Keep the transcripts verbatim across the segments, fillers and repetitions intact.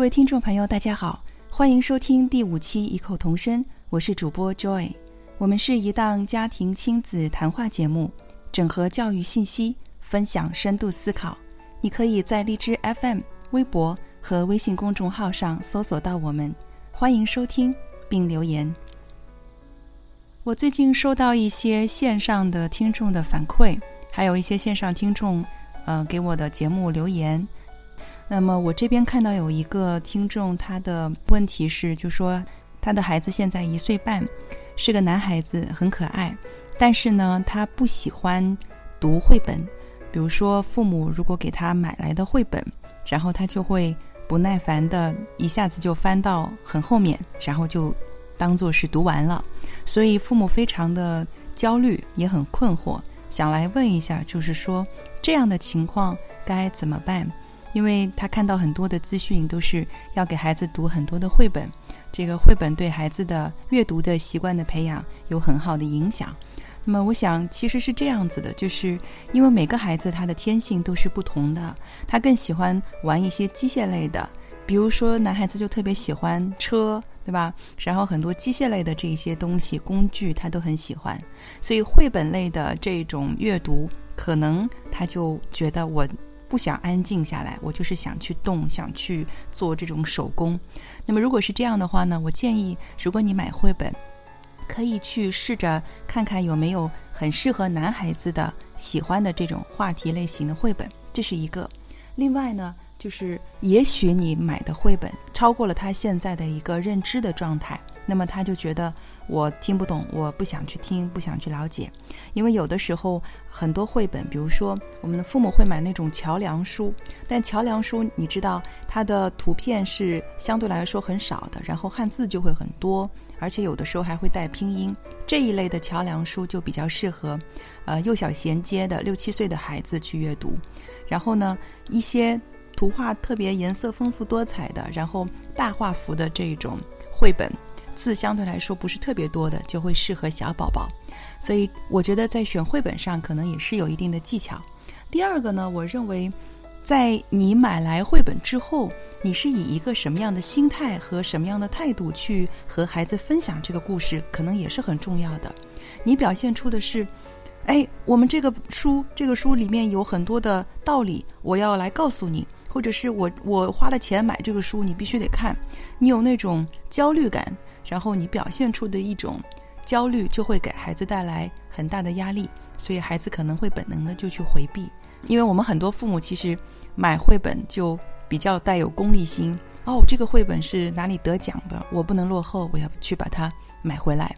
各位听众朋友大家好，欢迎收听第五期异口同声，我是主播 Joy。 我们是一档家庭亲子谈话节目，整合教育信息，分享深度思考。你可以在荔枝 F M、 微博和微信公众号上搜索到我们，欢迎收听并留言。我最近收到一些线上的听众的反馈，还有一些线上听众呃，给我的节目留言。那么我这边看到有一个听众，他的问题是，就说他的孩子现在一岁半，是个男孩子，很可爱，但是呢他不喜欢读绘本。比如说父母如果给他买来的绘本，然后他就会不耐烦的一下子就翻到很后面，然后就当作是读完了，所以父母非常的焦虑，也很困惑，想来问一下，就是说这样的情况该怎么办？因为他看到很多的资讯都是要给孩子读很多的绘本，这个绘本对孩子的阅读的习惯的培养有很好的影响。那么我想其实是这样子的，就是因为每个孩子他的天性都是不同的，他更喜欢玩一些机械类的，比如说男孩子就特别喜欢车，对吧？然后很多机械类的这些东西工具他都很喜欢，所以绘本类的这种阅读可能他就觉得我不想安静下来，我就是想去动，想去做这种手工。那么如果是这样的话呢，我建议如果你买绘本，可以去试着看看有没有很适合男孩子的喜欢的这种话题类型的绘本，这是一个。另外呢，就是也许你买的绘本超过了他现在的一个认知的状态，那么他就觉得我听不懂，我不想去听，不想去了解。因为有的时候很多绘本，比如说我们的父母会买那种桥梁书，但桥梁书你知道它的图片是相对来说很少的，然后汉字就会很多，而且有的时候还会带拼音，这一类的桥梁书就比较适合呃，幼小衔接的六七岁的孩子去阅读。然后呢，一些图画特别颜色丰富多彩的，然后大画幅的这种绘本，字相对来说不是特别多的，就会适合小宝宝。所以我觉得在选绘本上可能也是有一定的技巧。第二个呢，我认为在你买来绘本之后，你是以一个什么样的心态和什么样的态度去和孩子分享这个故事，可能也是很重要的。你表现出的是，哎，我们这个书这个书里面有很多的道理，我要来告诉你，或者是我我花了钱买这个书，你必须得看。你有那种焦虑感，然后你表现出的一种焦虑就会给孩子带来很大的压力，所以孩子可能会本能的就去回避。因为我们很多父母其实买绘本就比较带有功利心，哦，这个绘本是哪里得奖的，我不能落后，我要去把它买回来。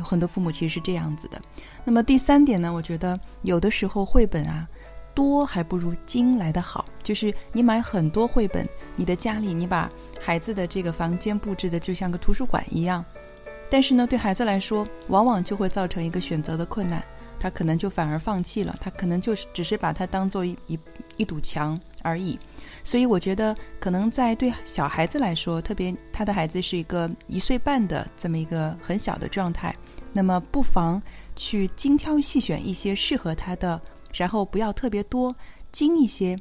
有很多父母其实是这样子的。那么第三点呢，我觉得有的时候绘本啊，多还不如精来的好，就是你买很多绘本，你的家里你把孩子的这个房间布置的就像个图书馆一样，但是呢对孩子来说往往就会造成一个选择的困难，他可能就反而放弃了，他可能就只是把它当做 一, 一, 一堵墙而已。所以我觉得可能在对小孩子来说，特别他的孩子是一个一岁半的这么一个很小的状态，那么不妨去精挑细选一些适合他的，然后不要特别多，精一些。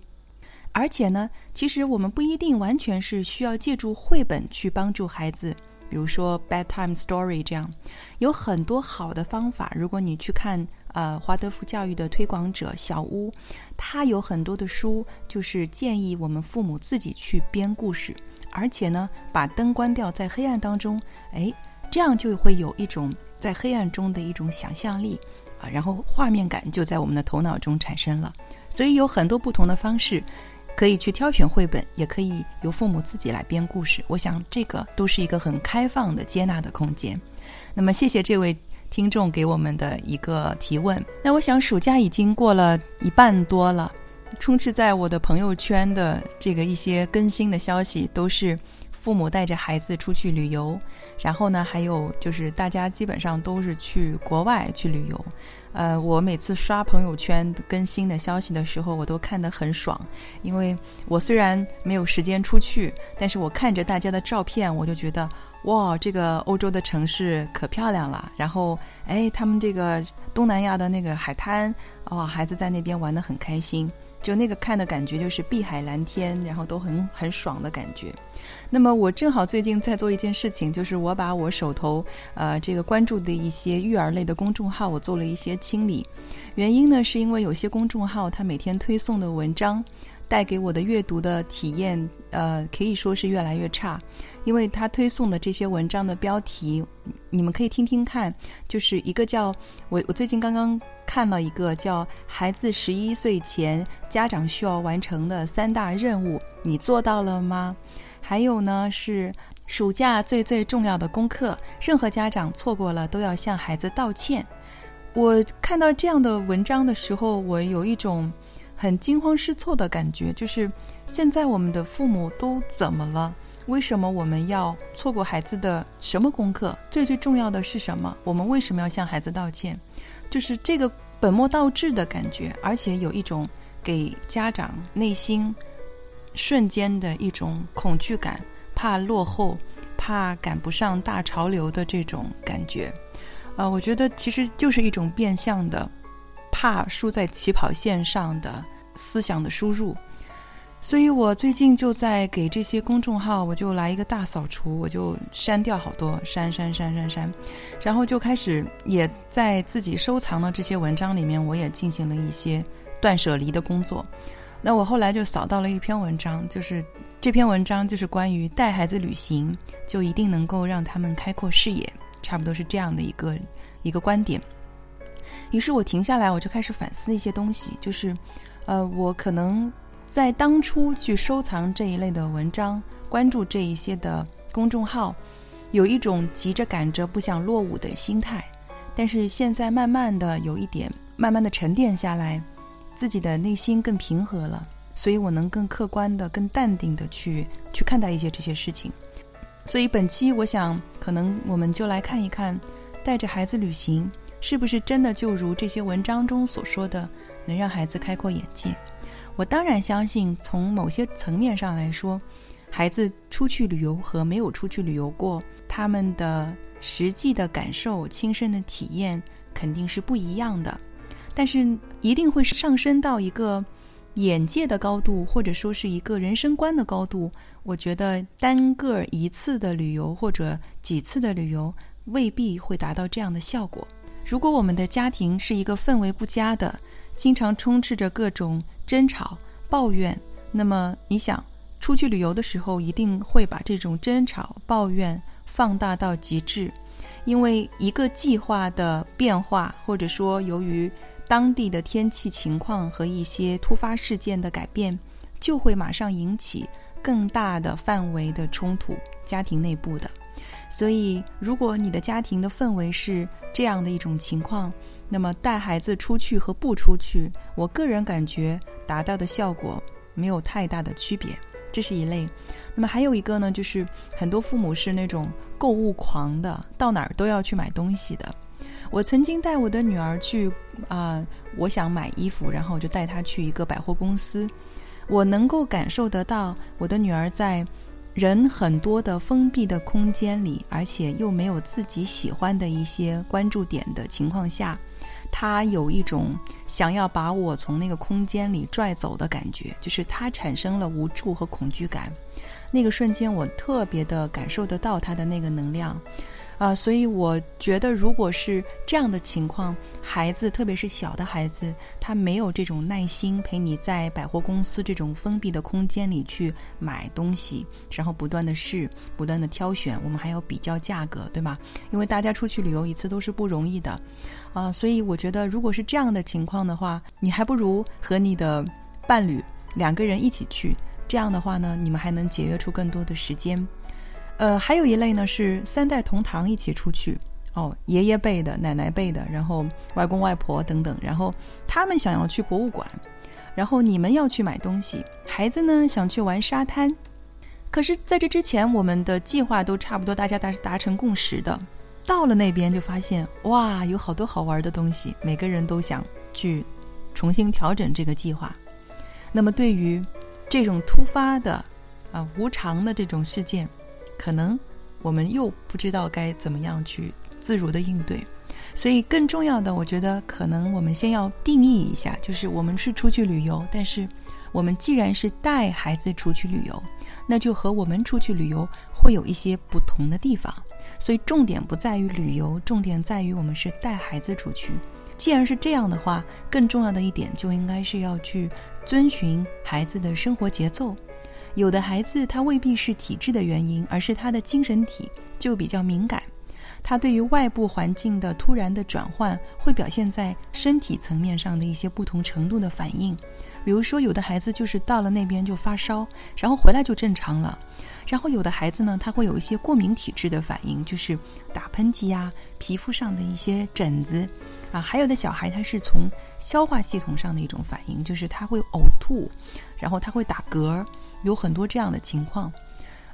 而且呢，其实我们不一定完全是需要借助绘本去帮助孩子，比如说 bedtime story 这样，有很多好的方法。如果你去看呃华德福教育的推广者小屋，他有很多的书，就是建议我们父母自己去编故事，而且呢，把灯关掉，在黑暗当中，哎，这样就会有一种在黑暗中的一种想象力。然后画面感就在我们的头脑中产生了，所以有很多不同的方式可以去挑选绘本，也可以由父母自己来编故事。我想这个都是一个很开放的接纳的空间。那么谢谢这位听众给我们的一个提问。那我想暑假已经过了一半多了，充斥在我的朋友圈的这个一些更新的消息都是父母带着孩子出去旅游，然后呢还有就是大家基本上都是去国外去旅游。呃，我每次刷朋友圈更新的消息的时候，我都看得很爽，因为我虽然没有时间出去，但是我看着大家的照片，我就觉得哇，这个欧洲的城市可漂亮了，然后哎，他们这个东南亚的那个海滩，哇，孩子在那边玩得很开心，就那个看的感觉就是碧海蓝天，然后都很很爽的感觉。那么我正好最近在做一件事情，就是我把我手头呃这个关注的一些育儿类的公众号我做了一些清理，原因呢是因为有些公众号它每天推送的文章带给我的阅读的体验呃，可以说是越来越差，因为他推送的这些文章的标题你们可以听听看，就是一个叫我我最近刚刚看了一个叫孩子十一岁前家长需要完成的三大任务，你做到了吗？还有呢是暑假最最重要的功课，任何家长错过了都要向孩子道歉。我看到这样的文章的时候，我有一种很惊慌失措的感觉，就是现在我们的父母都怎么了？为什么我们要错过孩子的什么功课？最最重要的是什么？我们为什么要向孩子道歉？就是这个本末倒置的感觉，而且有一种给家长内心瞬间的一种恐惧感，怕落后，怕赶不上大潮流的这种感觉。呃，我觉得其实就是一种变相的怕输在起跑线上的思想的输入。所以我最近就在给这些公众号，我就来一个大扫除，我就删掉好多，删删删删删，然后就开始也在自己收藏的这些文章里面，我也进行了一些断舍离的工作。那我后来就扫到了一篇文章，就是这篇文章就是关于带孩子旅行就一定能够让他们开阔视野，差不多是这样的一个一个观点。于是我停下来，我就开始反思一些东西，就是呃，我可能在当初去收藏这一类的文章，关注这一些的公众号，有一种急着赶着不想落伍的心态，但是现在慢慢的有一点慢慢的沉淀下来，自己的内心更平和了，所以我能更客观的更淡定的去去看待一些这些事情。所以本期我想可能我们就来看一看，带着孩子旅行是不是真的就如这些文章中所说的能让孩子开阔眼界？我当然相信从某些层面上来说，孩子出去旅游和没有出去旅游过，他们的实际的感受亲身的体验肯定是不一样的，但是一定会上升到一个眼界的高度，或者说是一个人生观的高度。我觉得单个一次的旅游或者几次的旅游未必会达到这样的效果。如果我们的家庭是一个氛围不佳的，经常充斥着各种争吵抱怨，那么你想出去旅游的时候一定会把这种争吵抱怨放大到极致。因为一个计划的变化，或者说由于当地的天气情况和一些突发事件的改变，就会马上引起更大的范围的冲突，家庭内部的。所以如果你的家庭的氛围是这样的一种情况，那么带孩子出去和不出去，我个人感觉达到的效果没有太大的区别，这是一类。那么还有一个呢，就是很多父母是那种购物狂的，到哪儿都要去买东西的。我曾经带我的女儿去啊、呃，我想买衣服，然后我就带她去一个百货公司，我能够感受得到我的女儿在人很多的封闭的空间里，而且又没有自己喜欢的一些关注点的情况下，他有一种想要把我从那个空间里拽走的感觉，就是他产生了无助和恐惧感。那个瞬间我特别的感受得到他的那个能量啊、呃，所以我觉得如果是这样的情况，孩子特别是小的孩子，他没有这种耐心陪你在百货公司这种封闭的空间里去买东西，然后不断的试不断的挑选，我们还要比较价格，对吗？因为大家出去旅游一次都是不容易的啊、呃，所以我觉得如果是这样的情况的话，你还不如和你的伴侣两个人一起去，这样的话呢你们还能节约出更多的时间。呃，还有一类呢是三代同堂一起出去哦，爷爷辈的奶奶辈的，然后外公外婆等等，然后他们想要去博物馆，然后你们要去买东西，孩子呢想去玩沙滩，可是在这之前我们的计划都差不多，大家达成共识的，到了那边就发现哇有好多好玩的东西，每个人都想去重新调整这个计划。那么对于这种突发的啊无常的这种事件，可能我们又不知道该怎么样去自如的应对。所以更重要的我觉得可能我们先要定义一下，就是我们是出去旅游，但是我们既然是带孩子出去旅游，那就和我们出去旅游会有一些不同的地方。所以重点不在于旅游，重点在于我们是带孩子出去。既然是这样的话，更重要的一点就应该是要去遵循孩子的生活节奏。有的孩子他未必是体质的原因，而是他的精神体就比较敏感，他对于外部环境的突然的转换会表现在身体层面上的一些不同程度的反应。比如说有的孩子就是到了那边就发烧，然后回来就正常了。然后有的孩子呢，他会有一些过敏体质的反应，就是打喷嚏呀、啊、皮肤上的一些疹子啊，还有的小孩他是从消化系统上的一种反应，就是他会呕吐，然后他会打嗝，有很多这样的情况。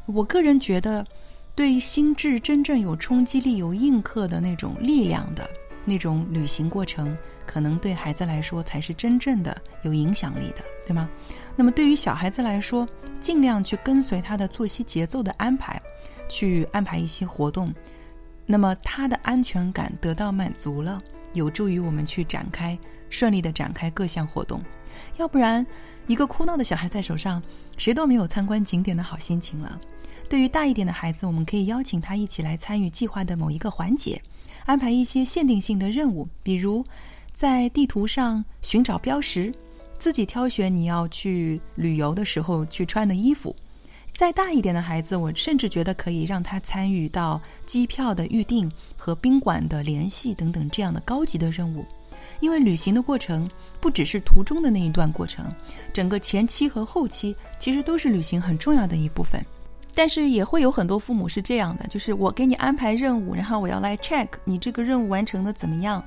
我个人觉得，对心智真正有冲击力、有印刻的那种力量的那种旅行过程，可能对孩子来说才是真正的有影响力的，对吗？那么对于小孩子来说，尽量去跟随他的作息节奏的安排，去安排一些活动，那么他的安全感得到满足了，有助于我们去展开顺利的展开各项活动。要不然一个哭闹的小孩在手上，谁都没有参观景点的好心情了。对于大一点的孩子，我们可以邀请他一起来参与计划的某一个环节，安排一些限定性的任务，比如在地图上寻找标识，自己挑选你要去旅游的时候去穿的衣服。再大一点的孩子，我甚至觉得可以让他参与到机票的预订和宾馆的联系等等这样的高级的任务。因为旅行的过程不只是途中的那一段过程，整个前期和后期其实都是旅行很重要的一部分。但是也会有很多父母是这样的，就是我给你安排任务，然后我要来 check 你这个任务完成的怎么样。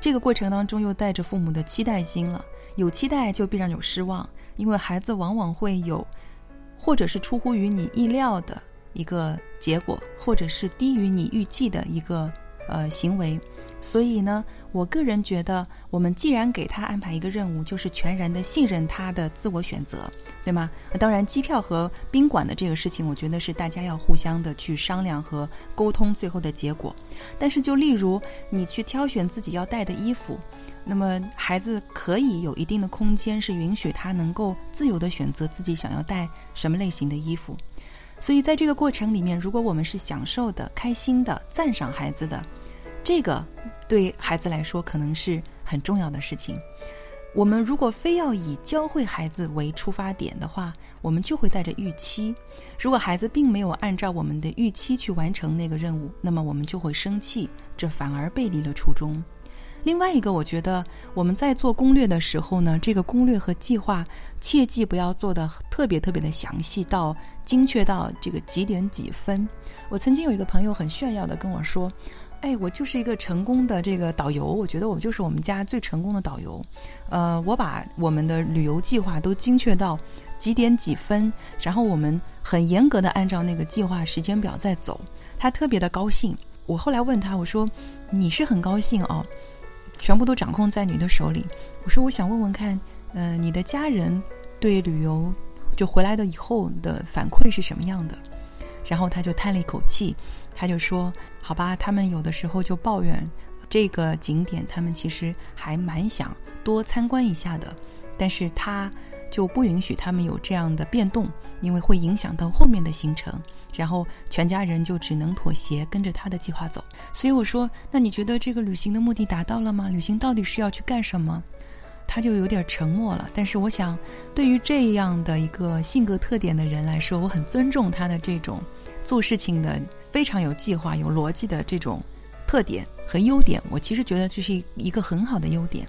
这个过程当中又带着父母的期待心了，有期待就必然有失望，因为孩子往往会有或者是出乎于你意料的一个结果，或者是低于你预计的一个呃行为。所以呢，我个人觉得，我们既然给他安排一个任务，就是全然的信任他的自我选择，对吗？当然机票和宾馆的这个事情，我觉得是大家要互相的去商量和沟通最后的结果。但是就例如你去挑选自己要带的衣服，那么孩子可以有一定的空间，是允许他能够自由的选择自己想要带什么类型的衣服。所以在这个过程里面，如果我们是享受的、开心的、赞赏孩子的，这个对孩子来说可能是很重要的事情。我们如果非要以教会孩子为出发点的话，我们就会带着预期。如果孩子并没有按照我们的预期去完成那个任务，那么我们就会生气，这反而背离了初衷。另外一个，我觉得我们在做攻略的时候呢，这个攻略和计划切记不要做的特别特别的详细，到精确到这个几点几分。我曾经有一个朋友很炫耀的跟我说，哎，我就是一个成功的这个导游，我觉得我就是我们家最成功的导游。呃，我把我们的旅游计划都精确到几点几分，然后我们很严格的按照那个计划时间表在走，他特别的高兴。我后来问他，我说你是很高兴哦，全部都掌控在你的手里。我说我想问问看，呃，你的家人对旅游就回来的以后的反馈是什么样的？然后他就叹了一口气，他就说好吧，他们有的时候就抱怨这个景点他们其实还蛮想多参观一下的，但是他就不允许他们有这样的变动，因为会影响到后面的行程，然后全家人就只能妥协跟着他的计划走。所以我说，那你觉得这个旅行的目的达到了吗？旅行到底是要去干什么？他就有点沉默了。但是我想，对于这样的一个性格特点的人来说，我很尊重他的这种做事情的非常有计划、有逻辑的这种特点和优点，我其实觉得这是一个很好的优点。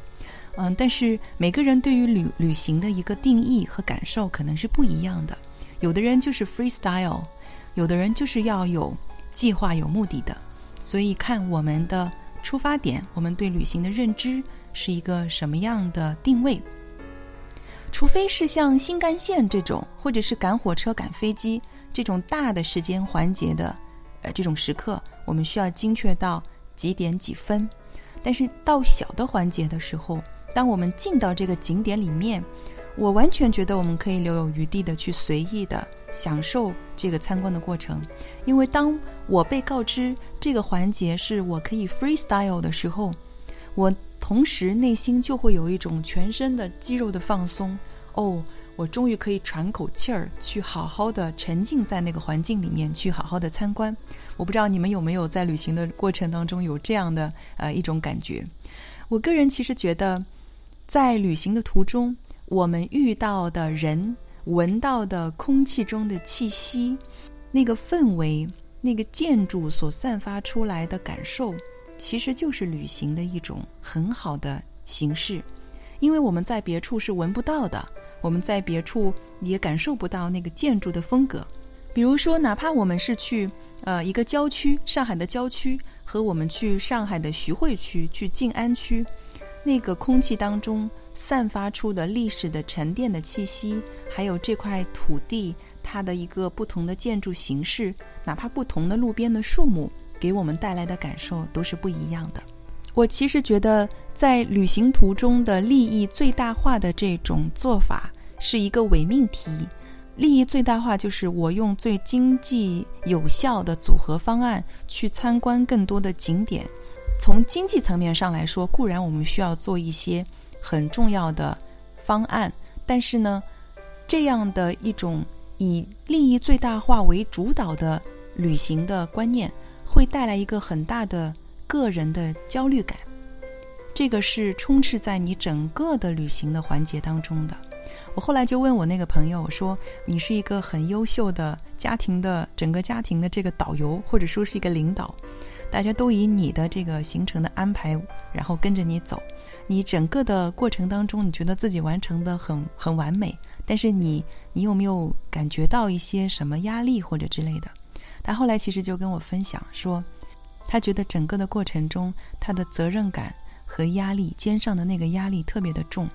嗯，但是每个人对于旅旅行的一个定义和感受可能是不一样的。有的人就是 freestyle， 有的人就是要有计划、有目的的。所以看我们的出发点，我们对旅行的认知是一个什么样的定位。除非是像新干线这种，或者是赶火车、赶飞机这种大的时间环节的呃，这种时刻，我们需要精确到几点几分。但是到小的环节的时候，当我们进到这个景点里面，我完全觉得我们可以留有余地的去随意的享受这个参观的过程。因为当我被告知这个环节是我可以 freestyle 的时候，我同时内心就会有一种全身的肌肉的放松。哦，我终于可以喘口气儿，去好好的沉浸在那个环境里面，去好好的参观。我不知道你们有没有在旅行的过程当中有这样的呃一种感觉。我个人其实觉得，在旅行的途中，我们遇到的人，闻到的空气中的气息，那个氛围，那个建筑所散发出来的感受，其实就是旅行的一种很好的形式。因为我们在别处是闻不到的，我们在别处也感受不到那个建筑的风格。比如说哪怕我们是去呃一个郊区，上海的郊区，和我们去上海的徐汇区，去静安区，那个空气当中散发出的历史的沉淀的气息，还有这块土地它的一个不同的建筑形式，哪怕不同的路边的树木，给我们带来的感受都是不一样的。我其实觉得在旅行途中的利益最大化的这种做法是一个伪命题。利益最大化就是我用最经济有效的组合方案去参观更多的景点。从经济层面上来说，固然我们需要做一些很重要的方案，但是呢，这样的一种以利益最大化为主导的旅行的观念，会带来一个很大的个人的焦虑感。这个是充斥在你整个的旅行的环节当中的。我后来就问我那个朋友，我说你是一个很优秀的家庭的整个家庭的这个导游，或者说是一个领导，大家都以你的这个行程的安排然后跟着你走，你整个的过程当中你觉得自己完成的很很完美，但是你你有没有感觉到一些什么压力或者之类的。他后来其实就跟我分享说，他觉得整个的过程中他的责任感和压力，肩上的那个压力特别的重。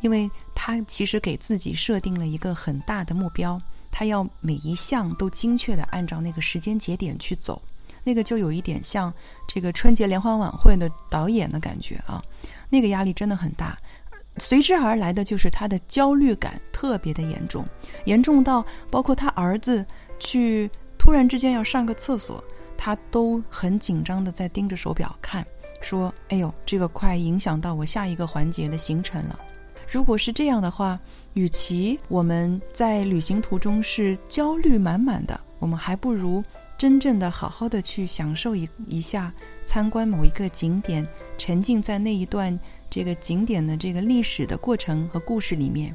因为他其实给自己设定了一个很大的目标，他要每一项都精确地按照那个时间节点去走，那个就有一点像这个春节联欢晚会的导演的感觉啊，那个压力真的很大。随之而来的就是他的焦虑感特别的严重，严重到包括他儿子去突然之间要上个厕所，他都很紧张的在盯着手表看，说哎呦，这个快影响到我下一个环节的行程了。如果是这样的话，与其我们在旅行途中是焦虑满满的，我们还不如真正的好好的去享受一一下参观某一个景点，沉浸在那一段这个景点的这个历史的过程和故事里面。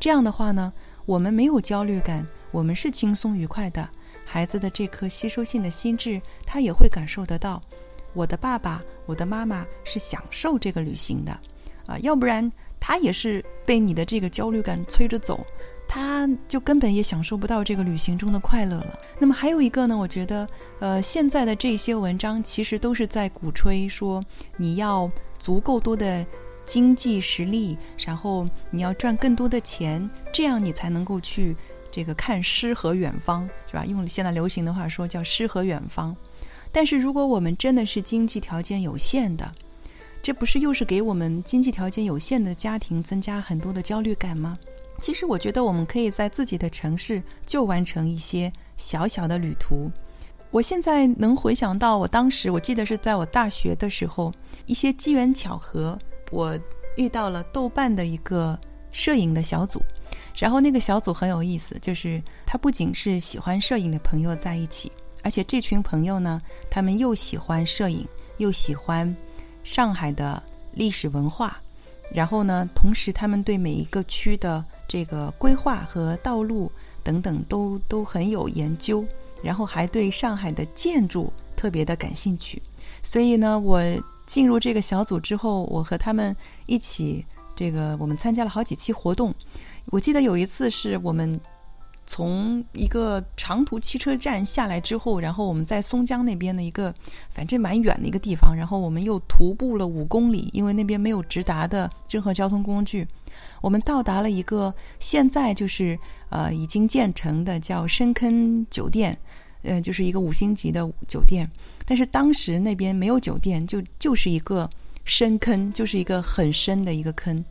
这样的话呢，我们没有焦虑感，我们是轻松愉快的，孩子的这颗吸收性的心智他也会感受得到，我的爸爸我的妈妈是享受这个旅行的啊，要不然他也是被你的这个焦虑感催着走，他就根本也享受不到这个旅行中的快乐了。那么还有一个呢，我觉得呃，现在的这些文章其实都是在鼓吹说你要足够多的经济实力，然后你要赚更多的钱，这样你才能够去这个看诗和远方，是吧？用现在流行的话说叫诗和远方。但是如果我们真的是经济条件有限的，这不是又是给我们经济条件有限的家庭增加很多的焦虑感吗？其实我觉得我们可以在自己的城市就完成一些小小的旅途。我现在能回想到我当时，我记得是在我大学的时候，一些机缘巧合，我遇到了豆瓣的一个摄影的小组。然后那个小组很有意思，就是他不仅是喜欢摄影的朋友在一起，而且这群朋友呢，他们又喜欢摄影，又喜欢上海的历史文化，然后呢，同时他们对每一个区的这个规划和道路等等都都很有研究，然后还对上海的建筑特别的感兴趣。所以呢，我进入这个小组之后，我和他们一起这个我们参加了好几期活动。我记得有一次是我们从一个长途汽车站下来之后，然后我们在松江那边的一个反正蛮远的一个地方，然后我们又徒步了五公里，因为那边没有直达的任何交通工具，我们到达了一个现在就是呃已经建成的叫深坑酒店，呃就是一个五星级的酒店，但是当时那边没有酒店，就就是一个深坑，就是一个很深的一个坑。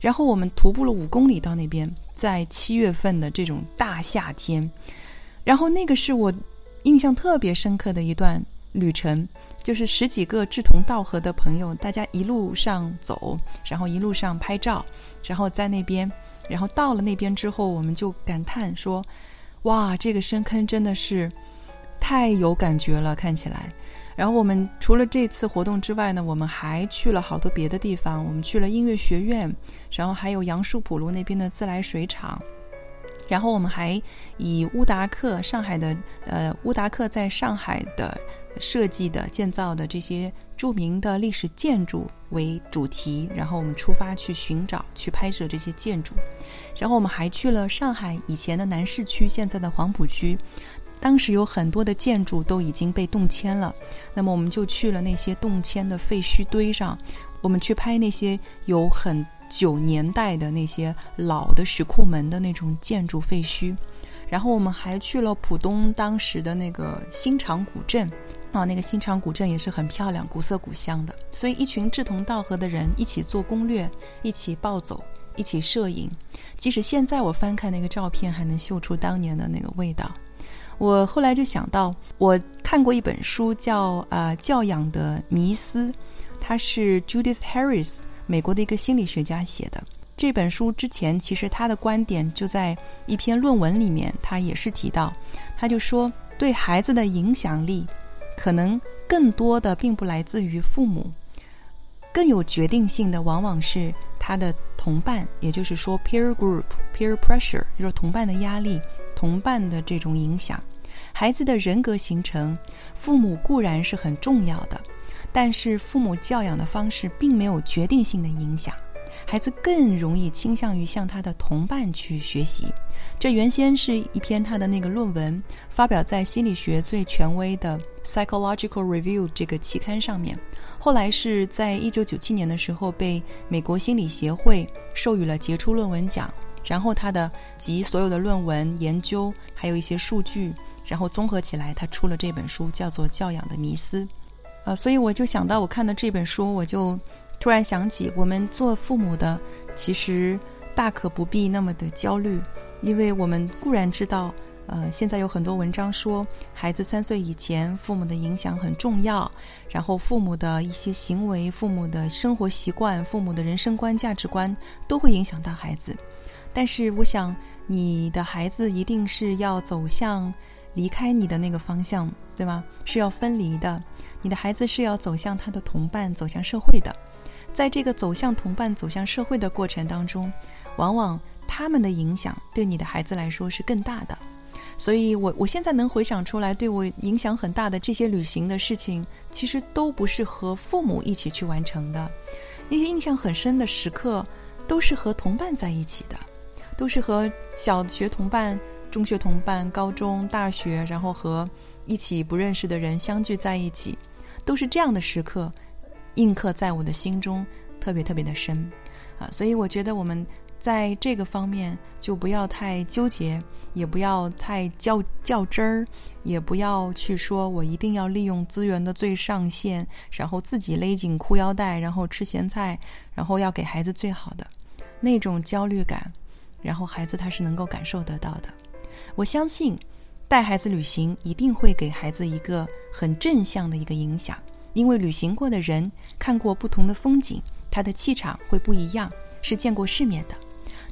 然后我们徒步了五公里到那边，在七月份的这种大夏天，然后那个是我印象特别深刻的一段旅程，就是十几个志同道合的朋友，大家一路上走，然后一路上拍照，然后在那边然后到了那边之后，我们就感叹说，哇，这个深坑真的是太有感觉了，看起来。然后我们除了这次活动之外呢，我们还去了好多别的地方，我们去了音乐学院，然后还有杨树浦路那边的自来水厂，然后我们还以乌达克上海的呃乌达克在上海的设计的建造的这些著名的历史建筑为主题，然后我们出发去寻找去拍摄这些建筑。然后我们还去了上海以前的南市区，现在的黄浦区，当时有很多的建筑都已经被动迁了，那么我们就去了那些动迁的废墟堆上，我们去拍那些有很久年代的那些老的石库门的那种建筑废墟。然后我们还去了浦东当时的那个新场古镇啊，那个新场古镇也是很漂亮，古色古香的。所以一群志同道合的人一起做攻略，一起暴走，一起摄影，即使现在我翻看那个照片还能嗅出当年的那个味道。我后来就想到，我看过一本书叫、呃、教养的迷思，它是 Judith Harris 美国的一个心理学家写的。这本书之前其实他的观点就在一篇论文里面，他也是提到，他就说对孩子的影响力可能更多的并不来自于父母，更有决定性的往往是他的同伴，也就是说 peer group peer pressure， 就是同伴的压力，同伴的这种影响。孩子的人格形成，父母固然是很重要的，但是父母教养的方式并没有决定性的影响，孩子更容易倾向于向他的同伴去学习。这原先是一篇他的那个论文，发表在心理学最权威的 Psychological Review 这个期刊上面，后来是在一九九七年的时候被美国心理协会授予了杰出论文奖。然后他的集所有的论文研究还有一些数据，然后综合起来他出了这本书，叫做《教养的迷思》。呃，所以我就想到我看的这本书，我就突然想起，我们做父母的其实大可不必那么的焦虑，因为我们固然知道呃，现在有很多文章说孩子三岁以前父母的影响很重要，然后父母的一些行为，父母的生活习惯，父母的人生观价值观都会影响到孩子。但是我想你的孩子一定是要走向离开你的那个方向，对吧？是要分离的，你的孩子是要走向他的同伴，走向社会的。在这个走向同伴走向社会的过程当中，往往他们的影响对你的孩子来说是更大的。所以我我现在能回想出来对我影响很大的这些旅行的事情，其实都不是和父母一起去完成的，那些印象很深的时刻都是和同伴在一起的，都是和小学同伴、中学同伴、高中、大学，然后和一起不认识的人相聚在一起，都是这样的时刻印刻在我的心中，特别特别的深啊！所以我觉得我们在这个方面就不要太纠结，也不要太较较真儿，也不要去说我一定要利用资源的最上限，然后自己勒紧裤腰带，然后吃咸菜，然后要给孩子最好的那种焦虑感，然后孩子他是能够感受得到的。我相信带孩子旅行一定会给孩子一个很正向的一个影响，因为旅行过的人看过不同的风景，他的气场会不一样，是见过世面的。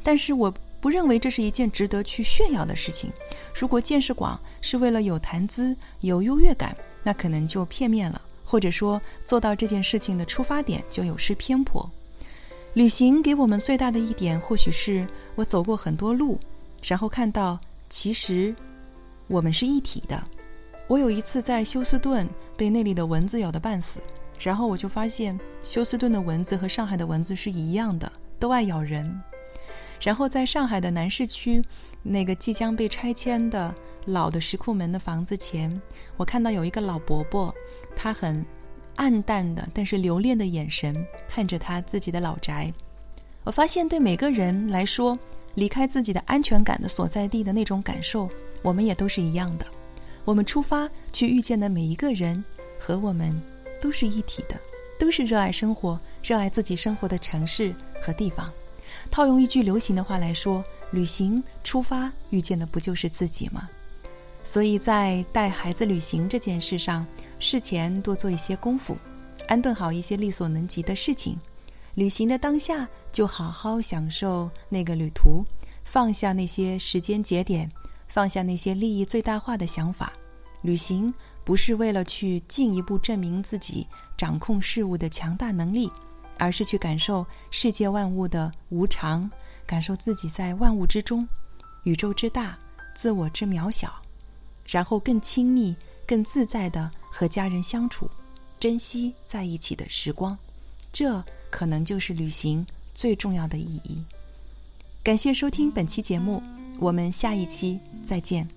但是我不认为这是一件值得去炫耀的事情，如果见识广是为了有谈资有优越感，那可能就片面了，或者说做到这件事情的出发点就有失偏颇。旅行给我们最大的一点，或许是我走过很多路，然后看到其实我们是一体的。我有一次在休斯顿被那里的蚊子咬得半死，然后我就发现休斯顿的蚊子和上海的蚊子是一样的，都爱咬人。然后在上海的南市区那个即将被拆迁的老的石库门的房子前，我看到有一个老伯伯，他很暗淡的但是留恋的眼神看着他自己的老宅。我发现对每个人来说，离开自己的安全感的所在地的那种感受，我们也都是一样的。我们出发去遇见的每一个人和我们都是一体的，都是热爱生活，热爱自己生活的城市和地方。套用一句流行的话来说，旅行出发遇见的不就是自己吗？所以在带孩子旅行这件事上，事前多做一些功夫，安顿好一些力所能及的事情，旅行的当下就好好享受那个旅途，放下那些时间节点，放下那些利益最大化的想法。旅行不是为了去进一步证明自己掌控事物的强大能力，而是去感受世界万物的无常，感受自己在万物之中，宇宙之大，自我之渺小，然后更亲密更自在地和家人相处，珍惜在一起的时光。这可能就是旅行最重要的意义。感谢收听本期节目，我们下一期再见。